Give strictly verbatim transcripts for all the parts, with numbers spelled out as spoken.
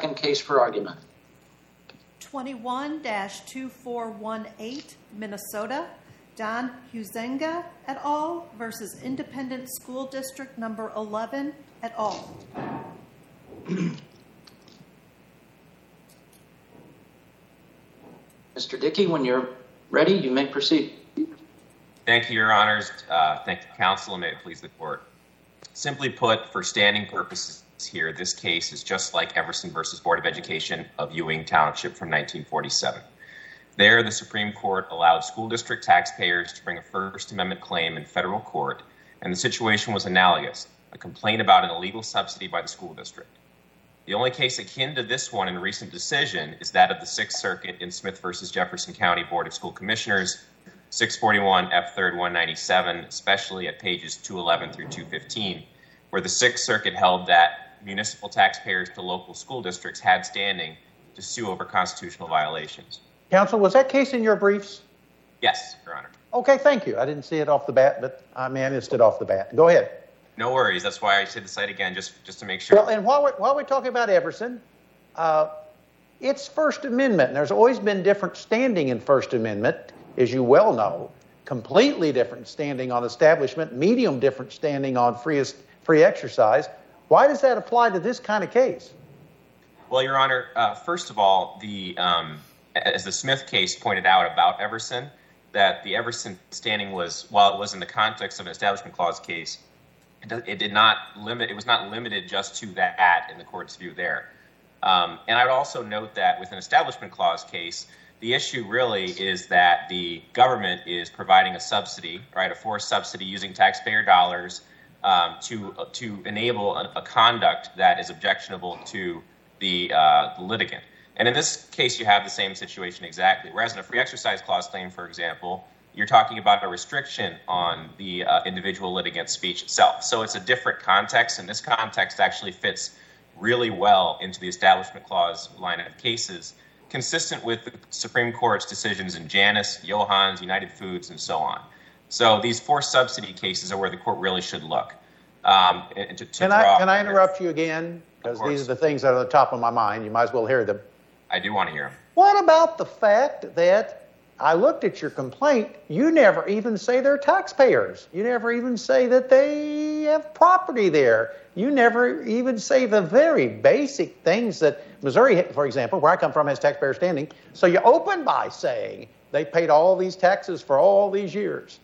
second case for argument. twenty-one dash two four one eight, Minnesota, Don Huizenga et al. Versus Independent School District Number eleven et al. Mister Dickey, when you're ready, you may proceed. Thank you, Your Honors. Uh, thank the Council, and may it please the Court. Simply put, for standing purposes here, this case is just like Everson versus Board of Education of Ewing Township from nineteen forty-seven. There, the Supreme Court allowed school district taxpayers to bring a First Amendment claim in federal court, and the situation was analogous, a complaint about an illegal subsidy by the school district. The only case akin to this one in a recent decision is that of the Sixth Circuit in Smith versus Jefferson County Board of School Commissioners, six forty-one F third one ninety-seven, especially at pages two eleven through two fifteen, where the Sixth Circuit held that municipal taxpayers to local school districts had standing to sue over constitutional violations. Counsel, was that case in your briefs? Yes, Your Honor. Okay, thank you. I didn't see it off the bat, but I mean, I missed it off the bat. Go ahead. No worries. That's why I said the site again, just, just to make sure. Well, and while we're, while we're talking about Everson, uh, it's First Amendment. And there's always been different standing in First Amendment, as you well know. Completely different standing on establishment, medium different standing on free, free exercise. Why does that apply to this kind of case? Well, Your Honor, uh, first of all, the um, as the Smith case pointed out about Everson, that the Everson standing was, while it was in the context of an Establishment Clause case, it did not limit. It was not limited just to that in the court's view there. Um, and I would also note that with an Establishment Clause case, the issue really is that the government is providing a subsidy, right, a forced subsidy using taxpayer dollars um, to uh, to enable a, a conduct that is objectionable to the, uh, the litigant. And in this case, you have the same situation exactly. Whereas in a free exercise clause claim, for example, you're talking about a restriction on the uh, individual litigant's speech itself. So it's a different context, and this context actually fits really well into the Establishment Clause line of cases, consistent with the Supreme Court's decisions in Janus, Johanns, United Foods, and so on. So these forced subsidy cases are where the court really should look. Um, and to, to can, I, can I interrupt you again? Because these are the things that are at the top of my mind. You might as well hear them. I do want to hear them. What about the fact that I looked at your complaint, you never even say they're taxpayers. You never even say that they have property there. You never even say the very basic things that Missouri, for example, where I come from, has taxpayer standing. So you open by saying they paid all these taxes for all these years.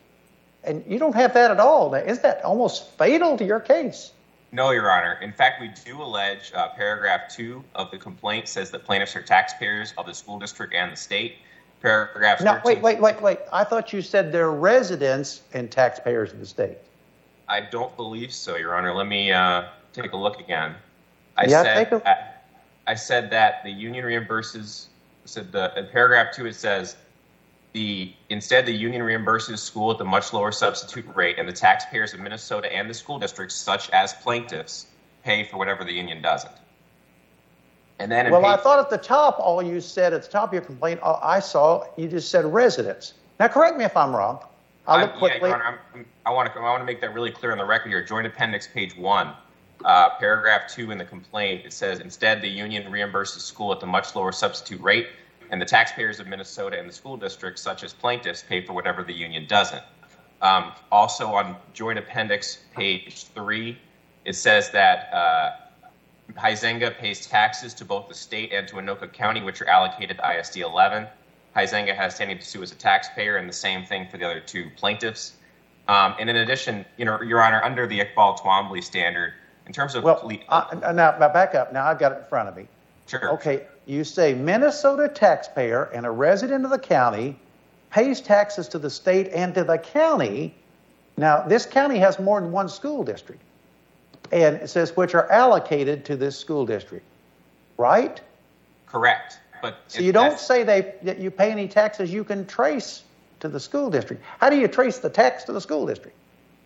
And you don't have that at all. Now, isn't that almost fatal to your case? No, Your Honor. In fact, we do allege uh, paragraph two of the complaint says that plaintiffs are taxpayers of the school district and the state. Paragraphs no, wait, wait, wait, wait. I thought you said they're residents and taxpayers of the state. I don't believe so, Your Honor. Let me uh, take a look again. I yeah, said a- that, I said that the union reimburses, said the, in paragraph two it says, the instead the union reimburses school at the much lower substitute rate, and the taxpayers of Minnesota and the school districts, such as plaintiffs, pay for whatever the union doesn't. And then well, I thought at the top, all you said at the top of your complaint, all I saw, you just said residents. Now, correct me if I'm wrong. I look quickly. Yeah, Your Honor, I'm, I want to I want to make that really clear on the record here. Joint Appendix, page one, uh, paragraph two in the complaint. It says, instead, the union reimburses school at the much lower substitute rate, and the taxpayers of Minnesota and the school districts, such as plaintiffs, pay for whatever the union doesn't. Um, also on Joint Appendix, page three, it says that Uh, Huizenga pays taxes to both the state and to Anoka County, which are allocated to I S D eleven. Huizenga has standing to sue as a taxpayer, and the same thing for the other two plaintiffs. Um, and in addition, you know, Your Honor, under the Iqbal Twombly standard, in terms of well, ple- uh, now back up. Now I've got it in front of me. Sure. Okay, you say Minnesota taxpayer and a resident of the county pays taxes to the state and to the county. Now this county has more than one school district. And it says, which are allocated to this school district, right? Correct. But so you don't say they that you pay any taxes you can trace to the school district. How do you trace the tax to the school district?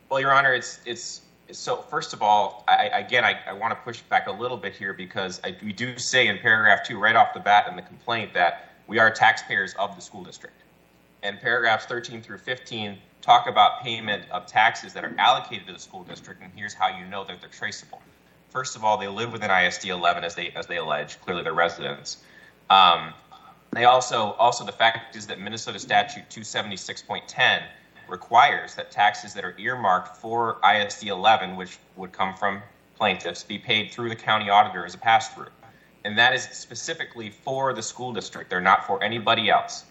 Well, Your Honor, it's it's so first of all, I, again, I, I want to push back a little bit here because I, we do say in paragraph two right off the bat in the complaint that we are taxpayers of the school district. And paragraphs thirteen through fifteen talk about payment of taxes that are allocated to the school district, and here's how you know that they're traceable. First of all, they live within I S D eleven, as they as they allege. Clearly, they're residents. Um, they also also the fact is that Minnesota statute two seventy-six point ten requires that taxes that are earmarked for I S D eleven, which would come from plaintiffs, be paid through the county auditor as a pass-through. And that is specifically for the school district. They're not for anybody else.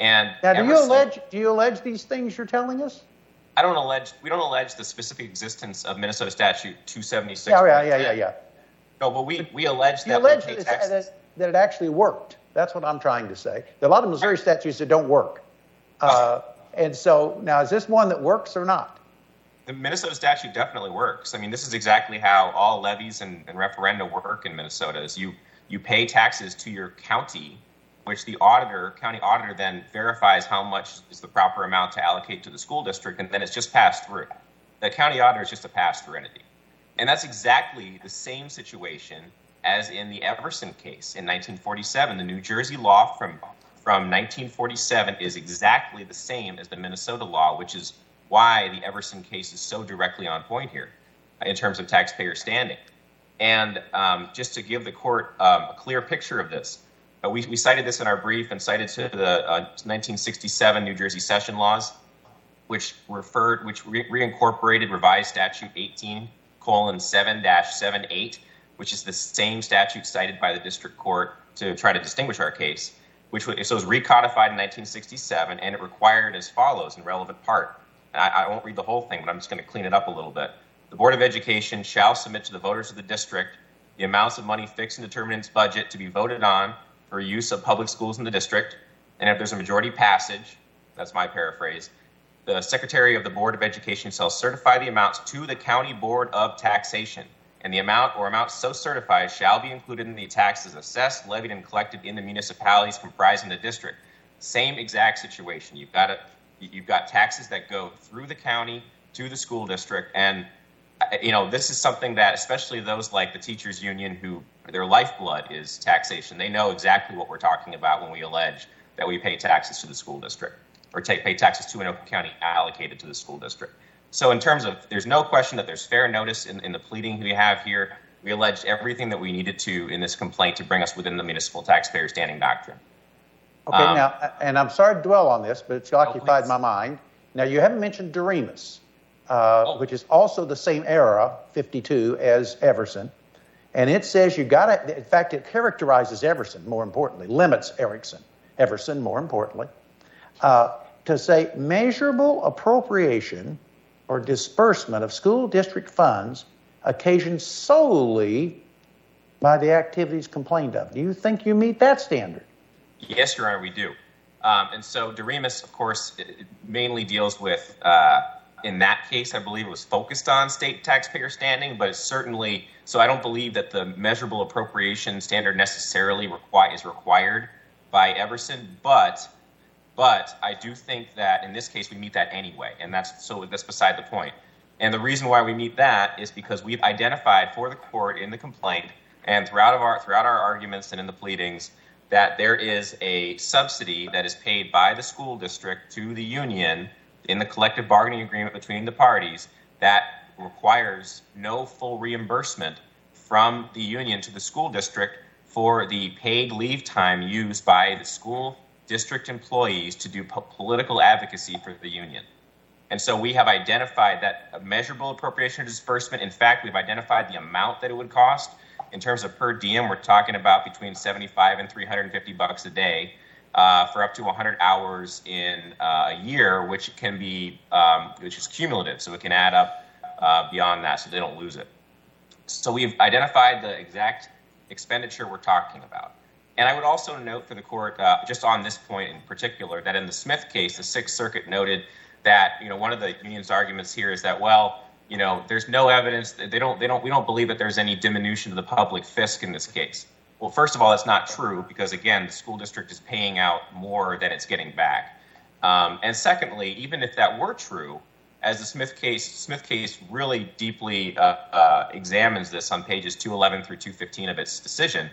And now, do you allege do you allege these things you're telling us? I don't allege we don't allege the specific existence of Minnesota statute two seventy-six. Yeah, yeah, yeah, yeah, yeah. No, but we, we allege that, allege that, that that it actually worked. That's what I'm trying to say. There are a lot of Missouri statutes that don't work. Uh, and so now, is this one that works or not? The Minnesota statute definitely works. I mean, this is exactly how all levies and, and referenda work in Minnesota. Is you you pay taxes to your county, which the auditor, county auditor, then verifies how much is the proper amount to allocate to the school district, and then it's just passed through. The county auditor is just a pass-through entity. And that's exactly the same situation as in the Everson case in nineteen forty-seven. The New Jersey law from, from nineteen forty-seven is exactly the same as the Minnesota law, which is why the Everson case is so directly on point here in terms of taxpayer standing. And um, just to give the court um, a clear picture of this, Uh, we, we cited this in our brief and cited to the uh, nineteen sixty-seven New Jersey session laws, which referred, which re- reincorporated revised statute eighteen colon seven dash seventy-eight, which is the same statute cited by the district court to try to distinguish our case, which was, so it was recodified in nineteen sixty-seven, and it required as follows in relevant part. And I, I won't read the whole thing, but I'm just going to clean it up a little bit. The Board of Education shall submit to the voters of the district the amounts of money fixed and determined in its budget to be voted on for use of public schools in the district, and if there's a majority passage, that's my paraphrase, the Secretary of the Board of Education shall certify the amounts to the County Board of Taxation, and the amount or amounts so certified shall be included in the taxes assessed, levied, and collected in the municipalities comprising the district. Same exact situation. You've got a, you've got taxes that go through the county to the school district, and you know, this is something that, especially those like the teachers union, who their lifeblood is taxation. They know exactly what we're talking about when we allege that we pay taxes to the school district or take pay taxes to Anoka County allocated to the school district. So in terms of, there's no question that there's fair notice in, in the pleading we have here. We alleged everything that we needed to in this complaint to bring us within the municipal taxpayer standing doctrine. Okay, um, now, and I'm sorry to dwell on this, but it's occupied oh, my mind. Now, you haven't mentioned Doremus. Uh, oh. Which is also the same era, fifty-two, as Everson. And it says you got to, in fact, it characterizes Everson, more importantly, limits Erickson, Everson, more importantly, uh, to say measurable appropriation or disbursement of school district funds occasioned solely by the activities complained of. Do you think you meet that standard? Yes, Your Honor, we do. Um, and so Doremus, of course, it mainly deals with... Uh, In that case, I believe it was focused on state taxpayer standing, but it's certainly, so I don't believe that the measurable appropriation standard necessarily requi- is required by Everson, but but I do think that in this case we meet that anyway, and that's so that's beside the point. And the reason why we meet that is because we've identified for the court in the complaint and throughout of our throughout our arguments and in the pleadings that there is a subsidy that is paid by the school district to the union in the collective bargaining agreement between the parties that requires no full reimbursement from the union to the school district for the paid leave time used by the school district employees to do po- political advocacy for the union. And so we have identified that measurable appropriation or disbursement. In fact, we've identified the amount that it would cost. In terms of per diem, we're talking about between seventy-five and three hundred fifty bucks a day. Uh, for up to one hundred hours in uh, a year, which can be, um, which is cumulative, so it can add up uh, beyond that, so they don't lose it. So we've identified the exact expenditure we're talking about. And I would also note for the court, uh, just on this point in particular, that in the Smith case, the Sixth Circuit noted that, you know, one of the union's arguments here is that, well, you know, there's no evidence that they don't, they don't, we don't believe that there's any diminution of the public fisc in this case. Well, first of all, that's not true because, again, the school district is paying out more than it's getting back. Um, and secondly, even if that were true, as the Smith case, Smith case really deeply uh, uh, examines this on pages two eleven through two fifteen of its decision,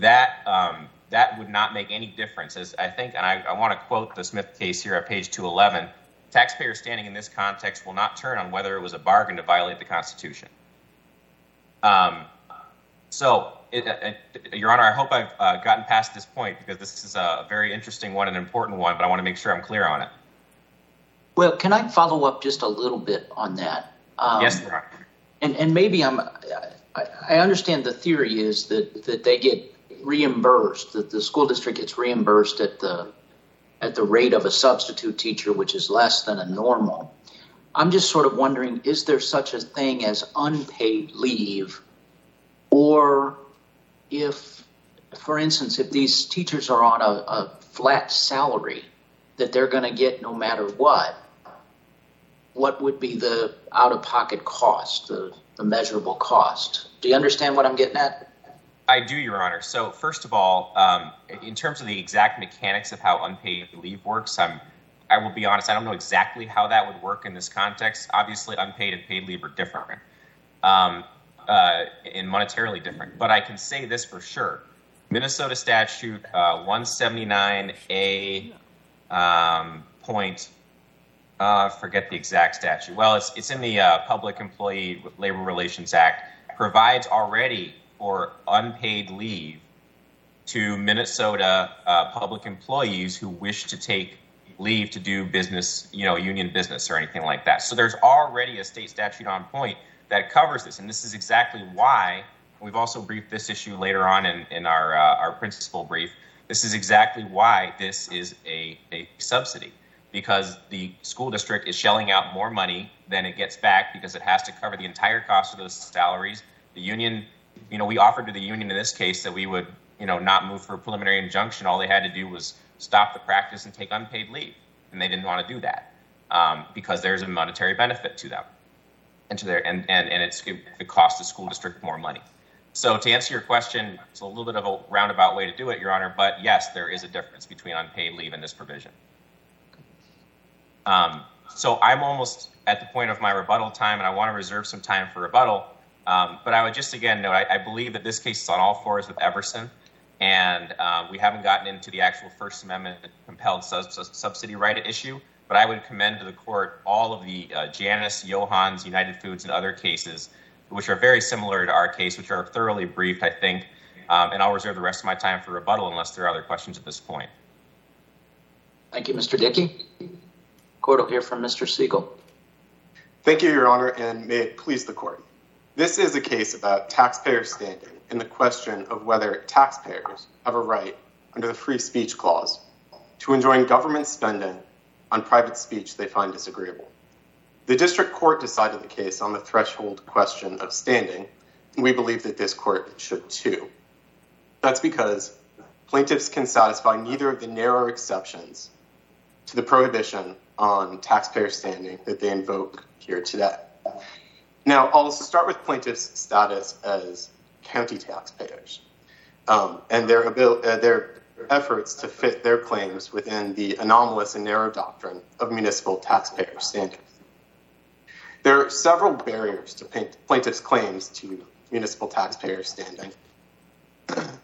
that um, that would not make any difference. As I think, and I, I want to quote the Smith case here at page two eleven, taxpayer standing in this context will not turn on whether it was a bargain to violate the Constitution. Um, so, it, it, Your Honor, I hope I've uh, gotten past this point, because this is a very interesting one and important one, but I want to make sure I'm clear on it. Well, can I follow up just a little bit on that? Um, yes, Your Honor. And, and maybe I'm, I, I understand the theory is that, that they get reimbursed, that the school district gets reimbursed at the at the rate of a substitute teacher, which is less than a normal. I'm just sort of wondering, is there such a thing as unpaid leave? Or if, for instance, if these teachers are on a, a flat salary that they're going to get no matter what, what would be the out-of-pocket cost, the, the measurable cost? Do you understand what I'm getting at? I do, Your Honor. So first of all, um, in terms of the exact mechanics of how unpaid leave works, I'm, I will be honest, I don't know exactly how that would work in this context. Obviously, unpaid and paid leave are different, um, uh, and monetarily different. But I can say this for sure. Minnesota statute uh, one seventy-nine A, um, point, uh, forget the exact statute. Well, it's, it's in the uh, Public Employee Labor Relations Act, provides already for unpaid leave to Minnesota uh, public employees who wish to take leave to do business, you know, union business or anything like that. So there's already a state statute on point that covers this. And this is exactly why we've also briefed this issue later on in, in our uh, our principal brief. This is exactly why this is a, a subsidy, because the school district is shelling out more money than it gets back because it has to cover the entire cost of those salaries. The union, you know, we offered to the union in this case that we would, you know, not move for a preliminary injunction. All they had to do was stop the practice and take unpaid leave. And they didn't want to do that um, because there's a monetary benefit to them and to their, and, and, and it's, it, it costs the school district more money. So to answer your question, it's a little bit of a roundabout way to do it, Your Honor, but yes, there is a difference between unpaid leave and this provision. Um, so I'm almost at the point of my rebuttal time, and I want to reserve some time for rebuttal. Um, but I would just again note, I, I believe that this case is on all fours with Everson, and uh, we haven't gotten into the actual First Amendment compelled sub- sub- subsidy right at issue. But I would commend to the court all of the uh, Janus, Johanns, United Foods, and other cases, which are very similar to our case, which are thoroughly briefed, I think. Um, and I'll reserve the rest of my time for rebuttal unless there are other questions at this point. Thank you, Mister Dickey. Court will hear from Mister Siegel. Thank you, Your Honor, and may it please the court. This is a case about taxpayer standing and the question of whether taxpayers have a right under the Free Speech Clause to enjoin government spending on private speech they find disagreeable. The district court decided the case on the threshold question of standing, and we believe that this court should too. That's because plaintiffs can satisfy neither of the narrow exceptions to the prohibition on taxpayer standing that they invoke here today. Now, I'll start with plaintiffs' status as county taxpayers um, and their, abil- uh, their efforts to fit their claims within the anomalous and narrow doctrine of municipal taxpayer standing. There are several barriers to paint- plaintiffs' claims to municipal taxpayer standing,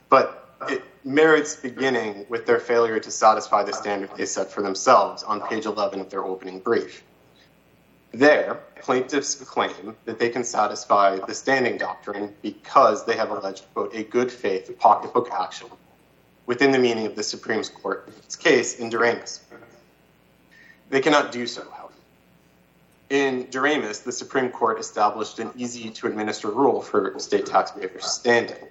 but it merits beginning with their failure to satisfy the standard they set for themselves on page eleven of their opening brief. There, plaintiffs claim that they can satisfy the standing doctrine because they have alleged, quote, a good faith pocketbook action within the meaning of the Supreme Court's case in Doremus. They cannot do so, however. In Doremus, the Supreme Court established an easy-to-administer rule for state taxpayers' standing.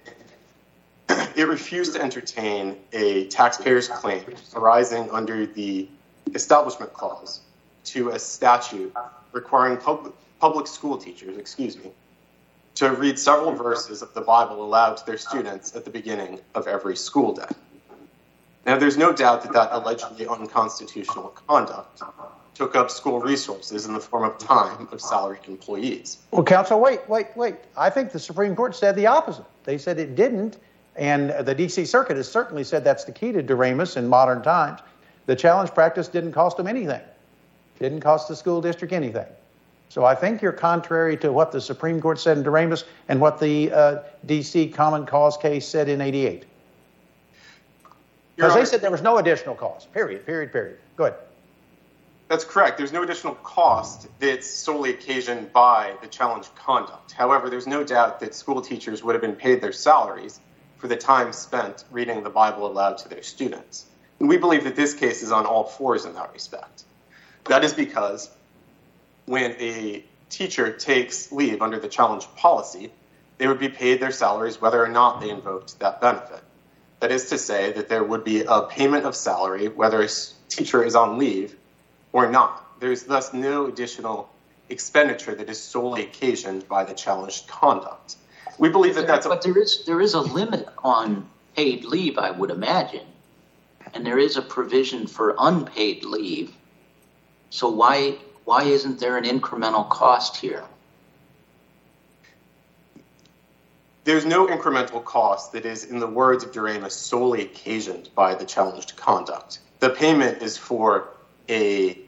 It refused to entertain a taxpayer's claim arising under the Establishment Clause to a statute requiring public, public school teachers, excuse me, to read several verses of the Bible aloud to their students at the beginning of every school day. Now, there's no doubt that that allegedly unconstitutional conduct took up school resources in the form of time of salaried employees. Well, counsel, wait, wait, wait. I think the Supreme Court said the opposite. They said it didn't, and the D C Circuit has certainly said that's the key to Doremus in modern times. The challenge practice didn't cost them anything. Didn't cost the school district anything. So I think you're contrary to what the Supreme Court said in Doremus and what the uh, D C Common Cause case said in eighty-eight. Because they said there was no additional cause, period, period, period. Go ahead. That's correct. There's no additional cost that's solely occasioned by the challenged conduct. However, there's no doubt that school teachers would have been paid their salaries for the time spent reading the Bible aloud to their students. And we believe that this case is on all fours in that respect. That is because when a teacher takes leave under the challenge policy, they would be paid their salaries whether or not they invoked that benefit. That is to say that there would be a payment of salary whether a teacher is on leave or not. There is thus no additional expenditure that is solely occasioned by the challenged conduct. We believe that that's... A- but there is, there is a limit on paid leave, I would imagine, and there is a provision for unpaid leave. So why why isn't there an incremental cost here? There's no incremental cost that is, in the words of Doremus, solely occasioned by the challenged conduct. The payment is for a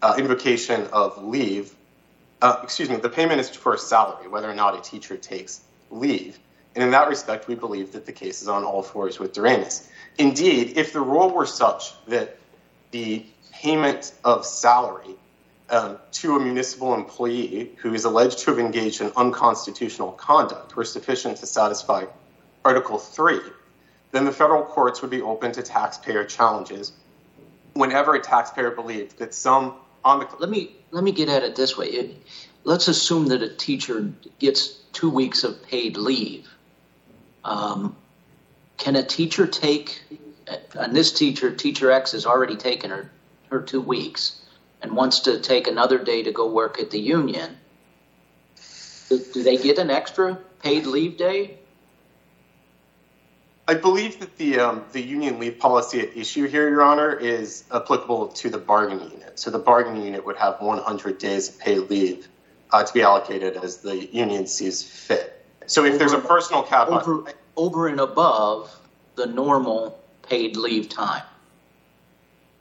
uh, invocation of leave. Uh, excuse me, the payment is for a salary, whether or not a teacher takes leave. And in that respect, we believe that the case is on all fours with Doremus. Indeed, if the rule were such that the payment of salary Um, to a municipal employee who is alleged to have engaged in unconstitutional conduct were sufficient to satisfy Article three, then the federal courts would be open to taxpayer challenges whenever a taxpayer believed that some on the... Let me let me get at it this way. It, let's assume that a teacher gets two weeks of paid leave. Um, can a teacher take... And this teacher, Teacher X, has already taken her, her two weeks... and wants to take another day to go work at the union, do they get an extra paid leave day? I believe that the um, the union leave policy at issue here, Your Honor, is applicable to the bargaining unit. So the bargaining unit would have one hundred days of paid leave uh, to be allocated as the union sees fit. So if over, there's a personal cap... Over, on- over and above the normal paid leave time.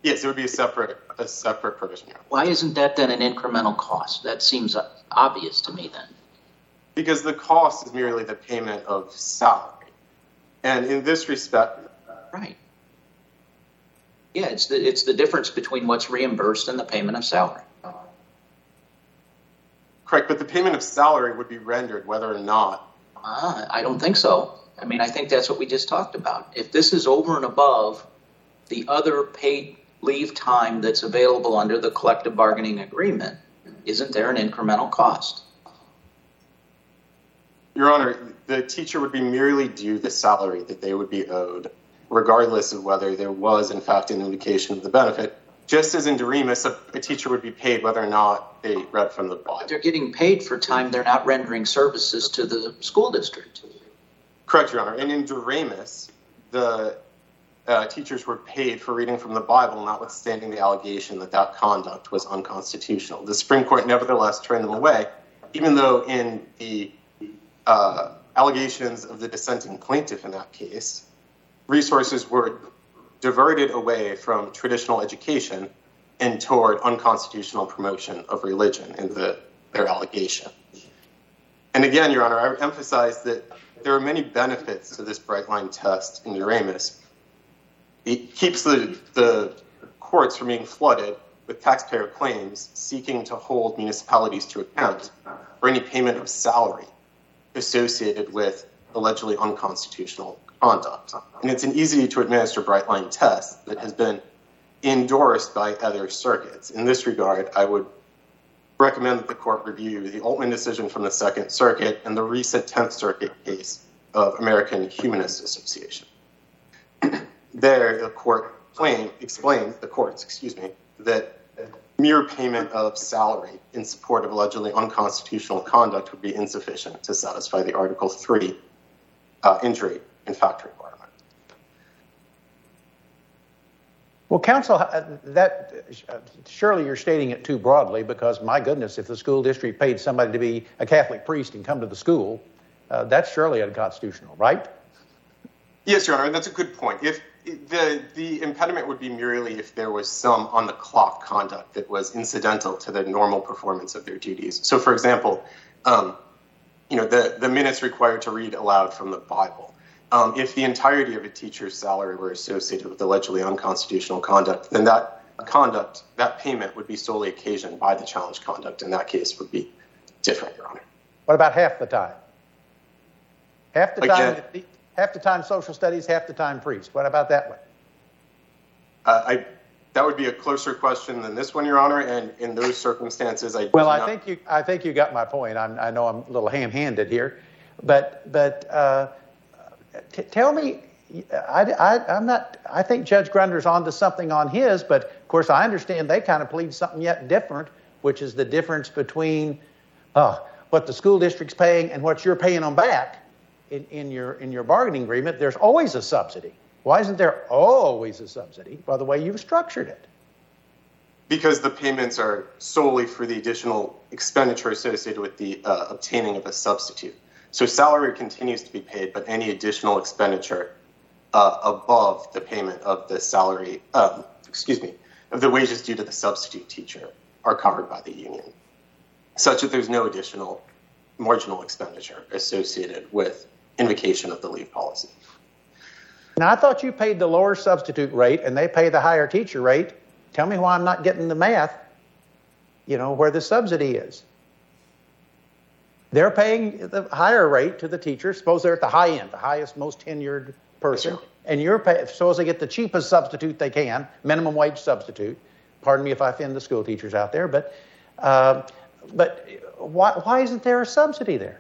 Yes, it would be a separate a separate provision. Why isn't that then an incremental cost? That seems obvious to me then. Because the cost is merely the payment of salary. And in this respect... Right. Yeah, it's the, it's the difference between what's reimbursed and the payment of salary. Correct, but the payment of salary would be rendered whether or not... Uh, I don't think so. I mean, I think that's what we just talked about. If this is over and above the other paid leave time that's available under the collective bargaining agreement, isn't there an incremental cost? Your Honor, the teacher would be merely due the salary that they would be owed, regardless of whether there was, in fact, an indication of the benefit. Just as in Doremus, a, a teacher would be paid whether or not they read from the Bible. They're getting paid for time they're not rendering services to the school district. Correct, Your Honor. And in Doremus, the Uh, teachers were paid for reading from the Bible, notwithstanding the allegation that that conduct was unconstitutional. The Supreme Court nevertheless turned them away, even though in the uh, allegations of the dissenting plaintiff in that case, resources were diverted away from traditional education and toward unconstitutional promotion of religion in the, their allegation. And again, Your Honor, I emphasize that there are many benefits to this bright-line test in Doremus. It keeps the, the courts from being flooded with taxpayer claims seeking to hold municipalities to account for any payment of salary associated with allegedly unconstitutional conduct. And it's an easy-to-administer bright-line test that has been endorsed by other circuits. In this regard, I would recommend that the court review the Altman decision from the Second Circuit and the recent Tenth Circuit case of American Humanist Association. There, the court claim, explained, the courts, excuse me, that mere payment of salary in support of allegedly unconstitutional conduct would be insufficient to satisfy the Article three uh, injury in fact requirement. Well, counsel, that surely you're stating it too broadly because, my goodness, if the school district paid somebody to be a Catholic priest and come to the school, uh, that's surely unconstitutional, right? Yes, Your Honor, and that's a good point. If the the impediment would be merely if there was some on-the-clock conduct that was incidental to the normal performance of their duties. So, for example, um, you know, the, the minutes required to read aloud from the Bible. Um, if the entirety of a teacher's salary were associated with allegedly unconstitutional conduct, then that conduct, that payment would be solely occasioned by the challenged conduct. In that case, would be different, Your Honor. What about half the time? Half the Again, time, half the time social studies, half the time priest. What about that one? Uh, I that would be a closer question than this one, Your Honor. And in those circumstances, I well, I not- think you I think you got my point. I'm, I know I'm a little ham-handed here, but but uh, t- tell me. I, I, I'm not, I think Judge Grunder's onto something on his, but of course I understand they kind of plead something yet different, which is the difference between uh, what the school district's paying and what you're paying them back in, in your in your bargaining agreement. There's always a subsidy. Why isn't there always a subsidy by the way you've structured it? Because the payments are solely for the additional expenditure associated with the uh, obtaining of a substitute. So salary continues to be paid, but any additional expenditure Uh, above the payment of the salary, um, excuse me, of the wages due to the substitute teacher are covered by the union, such that there's no additional marginal expenditure associated with invocation of the leave policy. Now, I thought you paid the lower substitute rate and they pay the higher teacher rate. Tell me why I'm not getting the math, you know, where the subsidy is. They're paying the higher rate to the teacher. Suppose they're at the high end, the highest, most tenured person, and you're pay, so as they get the cheapest substitute they can, minimum wage substitute. Pardon me if I offend the school teachers out there, but uh, but why why isn't there a subsidy there?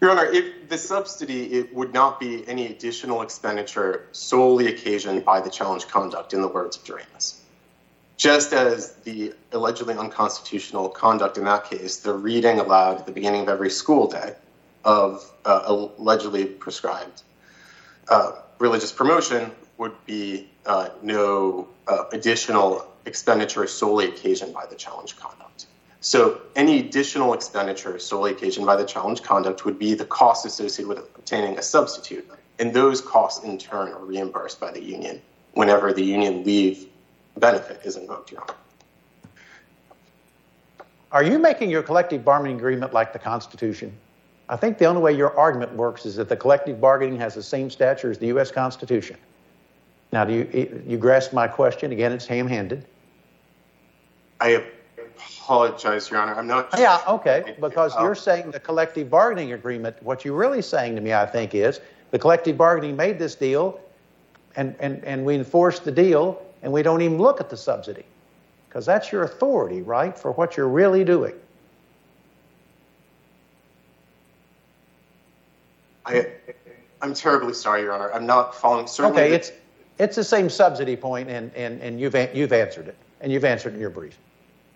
Your Honor, if the subsidy, it would not be any additional expenditure solely occasioned by the challenged conduct, in the words of Doremus. Just as the allegedly unconstitutional conduct in that case, the reading aloud at the beginning of every school day of uh, allegedly prescribed Uh, religious promotion would be uh, no uh, additional expenditure solely occasioned by the challenged conduct. So any additional expenditure solely occasioned by the challenged conduct would be the costs associated with obtaining a substitute. And those costs, in turn, are reimbursed by the union whenever the union leave benefit is invoked, Your Honor. Are you making your collective bargaining agreement like the Constitution? I think the only way your argument works is that the collective bargaining has the same stature as the U S Constitution. Now, do you you grasp my question? Again, it's ham-handed. I apologize, Your Honor. I'm not... Yeah, okay, because you're saying the collective bargaining agreement, what you're really saying to me, I think, is the collective bargaining made this deal, and, and, and we enforced the deal, and we don't even look at the subsidy, because that's your authority, right, for what you're really doing. I, I'm terribly sorry, Your Honor. I'm not following. Certainly okay, it's it's the same subsidy point, and and and you've you've answered it, and you've answered it in your brief.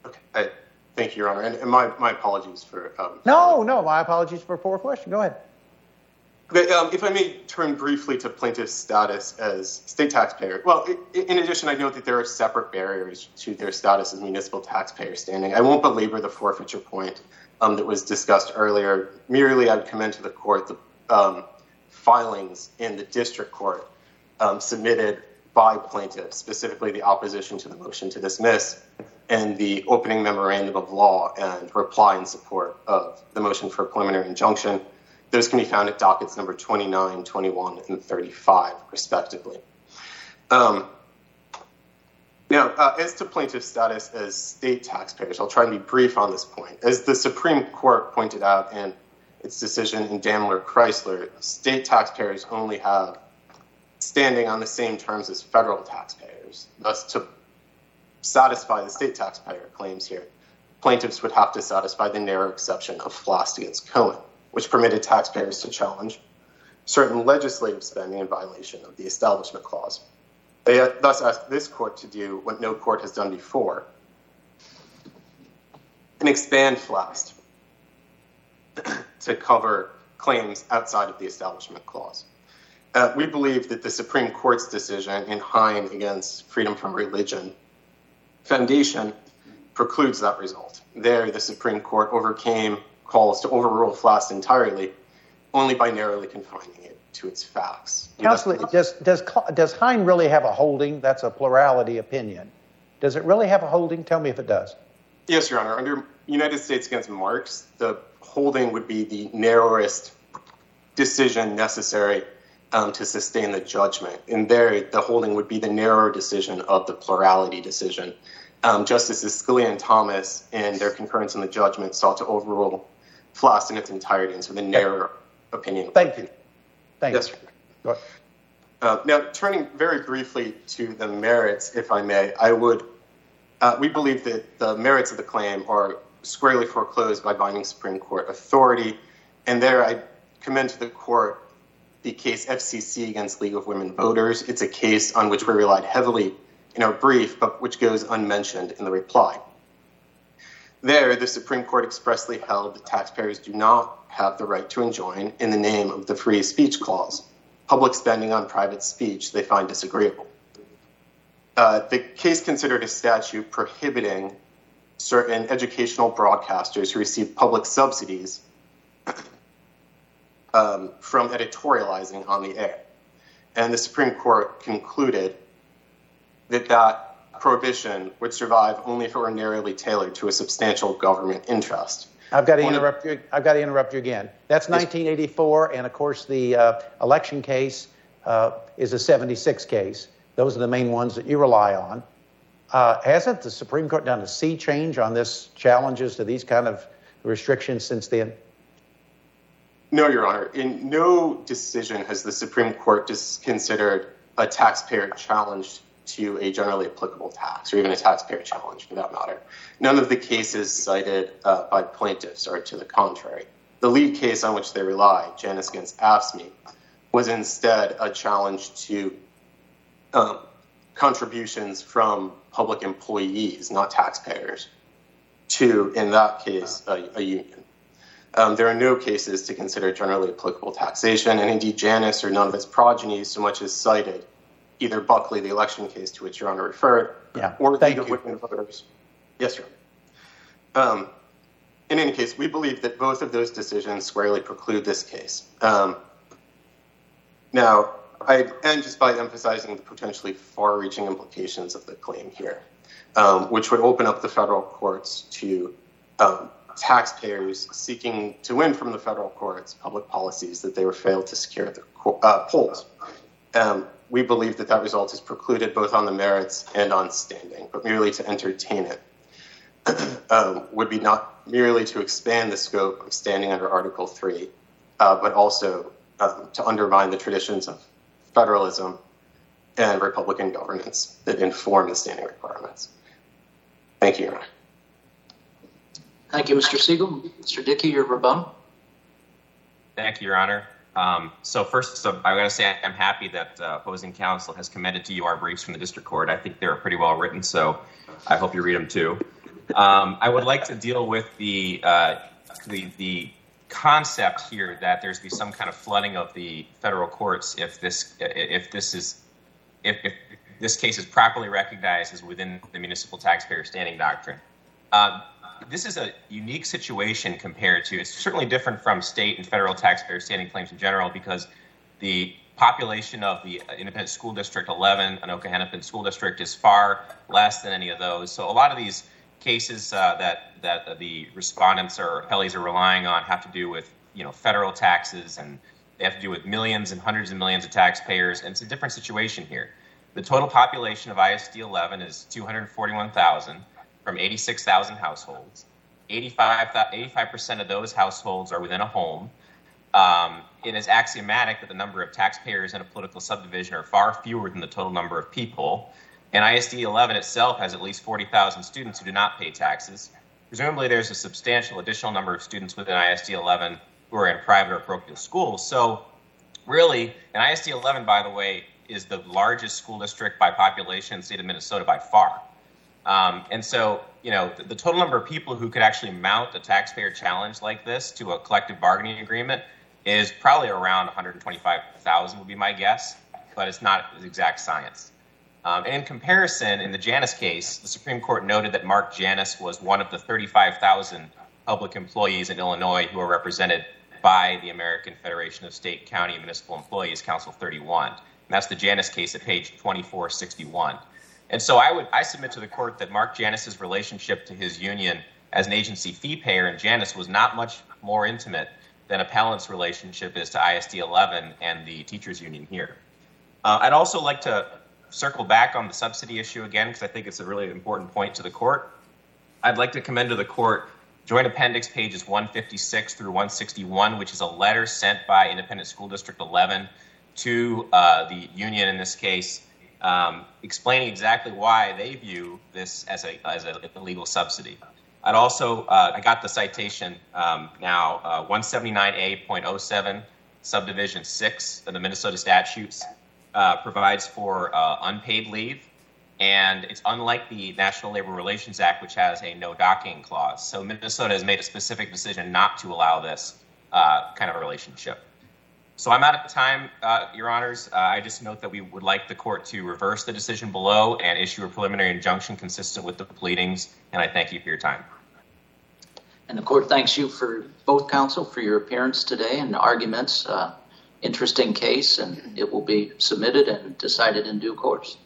Okay, I, thank you, Your Honor, and, and my, my apologies for. Um, no, no, my apologies for a poor question. Go ahead. But, um, if I may turn briefly to plaintiff's status as state taxpayer. Well, it, in addition, I note that there are separate barriers to their status as municipal taxpayer standing. I won't belabor the forfeiture point um, that was discussed earlier. Merely, I would commend to the court the Um, filings in the district court um, submitted by plaintiffs, specifically the opposition to the motion to dismiss and the opening memorandum of law and reply in support of the motion for a preliminary injunction. Those can be found at dockets number twenty-nine, twenty-one, and thirty-five, respectively. Um, now, uh, as to plaintiff's status as state taxpayers, I'll try and be brief on this point. As the Supreme Court pointed out in its decision in Daimler Chrysler, state taxpayers only have standing on the same terms as federal taxpayers. Thus, to satisfy the state taxpayer claims here, plaintiffs would have to satisfy the narrow exception of Flast against Cohen, which permitted taxpayers to challenge certain legislative spending in violation of the Establishment Clause. They thus asked this court to do what no court has done before and expand Flast to cover claims outside of the Establishment Clause. Uh, we believe that the Supreme Court's decision in Hein against freedom from religion foundation precludes that result. There, the Supreme Court overcame calls to overrule Flast entirely, only by narrowly confining it to its facts. Counselor, does, does, does Hein really have a holding? That's a plurality opinion. Does it really have a holding? Tell me if it does. Yes, Your Honor. Under United States against Marks, the holding would be the narrowest decision necessary um, to sustain the judgment. And there, the holding would be the narrower decision of the plurality decision. Um, Justices Scalia and Thomas, in their concurrence in the judgment, sought to overrule Flast in its entirety, and so the narrower opinion. Thank you. Thank yes, you. Go ahead. Uh, now, turning very briefly to the merits, if I may, I would. Uh, we believe that the merits of the claim are squarely foreclosed by binding Supreme Court authority, and there I commend to the court the case F C C against League of Women Voters. It's a case on which we relied heavily in our brief, but which goes unmentioned in the reply. There, the Supreme Court expressly held that taxpayers do not have the right to enjoin, in the name of the free speech clause, public spending on private speech they find disagreeable. Uh, the case considered a statute prohibiting certain educational broadcasters who receive public subsidies um, from editorializing on the air. And the Supreme Court concluded that that prohibition would survive only if it were narrowly tailored to a substantial government interest. I've got to One interrupt of, you. I've got to interrupt you again. That's nineteen eighty-four, and of course the uh, election case uh, is a seventy-six case. Those are the main ones that you rely on. Uh, hasn't the Supreme Court done a sea change on this challenges to these kind of restrictions since then? No, Your Honor. In no decision has the Supreme Court dis- considered a taxpayer challenge to a generally applicable tax, or even a taxpayer challenge for that matter. None of the cases cited uh, by plaintiffs are to the contrary. The lead case on which they rely, Janus against AFSCME, was instead a challenge to um, contributions from public employees, not taxpayers, to, in that case, a, a union. Um, there are no cases to consider generally applicable taxation, and indeed Janus or none of its progeny so much as cited either Buckley, the election case to which Your Honor referred, yeah. or League of Women Voters. Yes, Your Honor. Um, in any case, we believe that both of those decisions squarely preclude this case. Um, now, I end just by emphasizing the potentially far-reaching implications of the claim here, um, which would open up the federal courts to um, taxpayers seeking to win from the federal courts public policies that they were failed to secure at the co- uh, polls. Um, we believe that that result is precluded both on the merits and on standing, but merely to entertain it um, would be not merely to expand the scope of standing under Article three, uh, but also um, to undermine the traditions of federalism and Republican governance that inform the standing requirements. Thank you, Your Honor. Thank you, Mister Siegel. Mister Dickey, your rebuttal. Thank you, Your Honor. Um, so first, so I gotta say I'm happy that uh, opposing counsel has commended to you our briefs from the district court. I think they're pretty well written, so I hope you read them too. Um, I would like to deal with the, uh, the the concept here that there's be some kind of flooding of the federal courts if this if this is if, if this case is properly recognized as within the municipal taxpayer standing doctrine. Uh, This is a unique situation compared to, it's certainly different from state and federal taxpayer standing claims in general, because the population of the Independent School District eleven, Anoka-Hennepin School District, is far less than any of those. So a lot of these cases uh, that that the respondents or appellees are relying on have to do with, you know, federal taxes, and they have to do with millions and hundreds of millions of taxpayers, and it's a different situation here. The total population of I S D eleven is two hundred forty-one thousand. From eighty-six thousand households. eighty-five percent of those households are within a home. Um, it is axiomatic that the number of taxpayers in a political subdivision are far fewer than the total number of people. And I S D eleven itself has at least forty thousand students who do not pay taxes. Presumably there's a substantial additional number of students within I S D eleven who are in private or parochial schools. So really, and I S D eleven, by the way, is the largest school district by population in the state of Minnesota by far. Um, and so, you know, the, the total number of people who could actually mount a taxpayer challenge like this to a collective bargaining agreement is probably around one hundred twenty-five thousand would be my guess, but it's not exact science. Um, and in comparison, in the Janus case, the Supreme Court noted that Mark Janus was one of the thirty-five thousand public employees in Illinois who are represented by the American Federation of State, County, and Municipal Employees, Council thirty-one. And that's the Janus case at page twenty-four sixty-one. And so I would I submit to the court that Mark Janus's relationship to his union as an agency fee payer in Janus was not much more intimate than appellant's relationship is to I S D eleven and the teachers union here. Uh, I'd also like to circle back on the subsidy issue again, because I think it's a really important point to the court. I'd like to commend to the court Joint Appendix pages one fifty-six through one sixty-one, which is a letter sent by Independent School District eleven to uh, the union in this case, um, explaining exactly why they view this as a as an illegal subsidy. I'd also, uh, I got the citation um, now, uh, one seventy-nine A point oh seven, subdivision six of the Minnesota statutes uh, provides for uh, unpaid leave. And it's unlike the National Labor Relations Act, which has a no docking clause. So Minnesota has made a specific decision not to allow this uh, kind of relationship. So I'm out of time, uh, Your Honors. Uh, I just note that we would like the court to reverse the decision below and issue a preliminary injunction consistent with the pleadings. And I thank you for your time. And the court thanks you for both counsel for your appearance today and arguments. Uh, interesting case, and it will be submitted and decided in due course.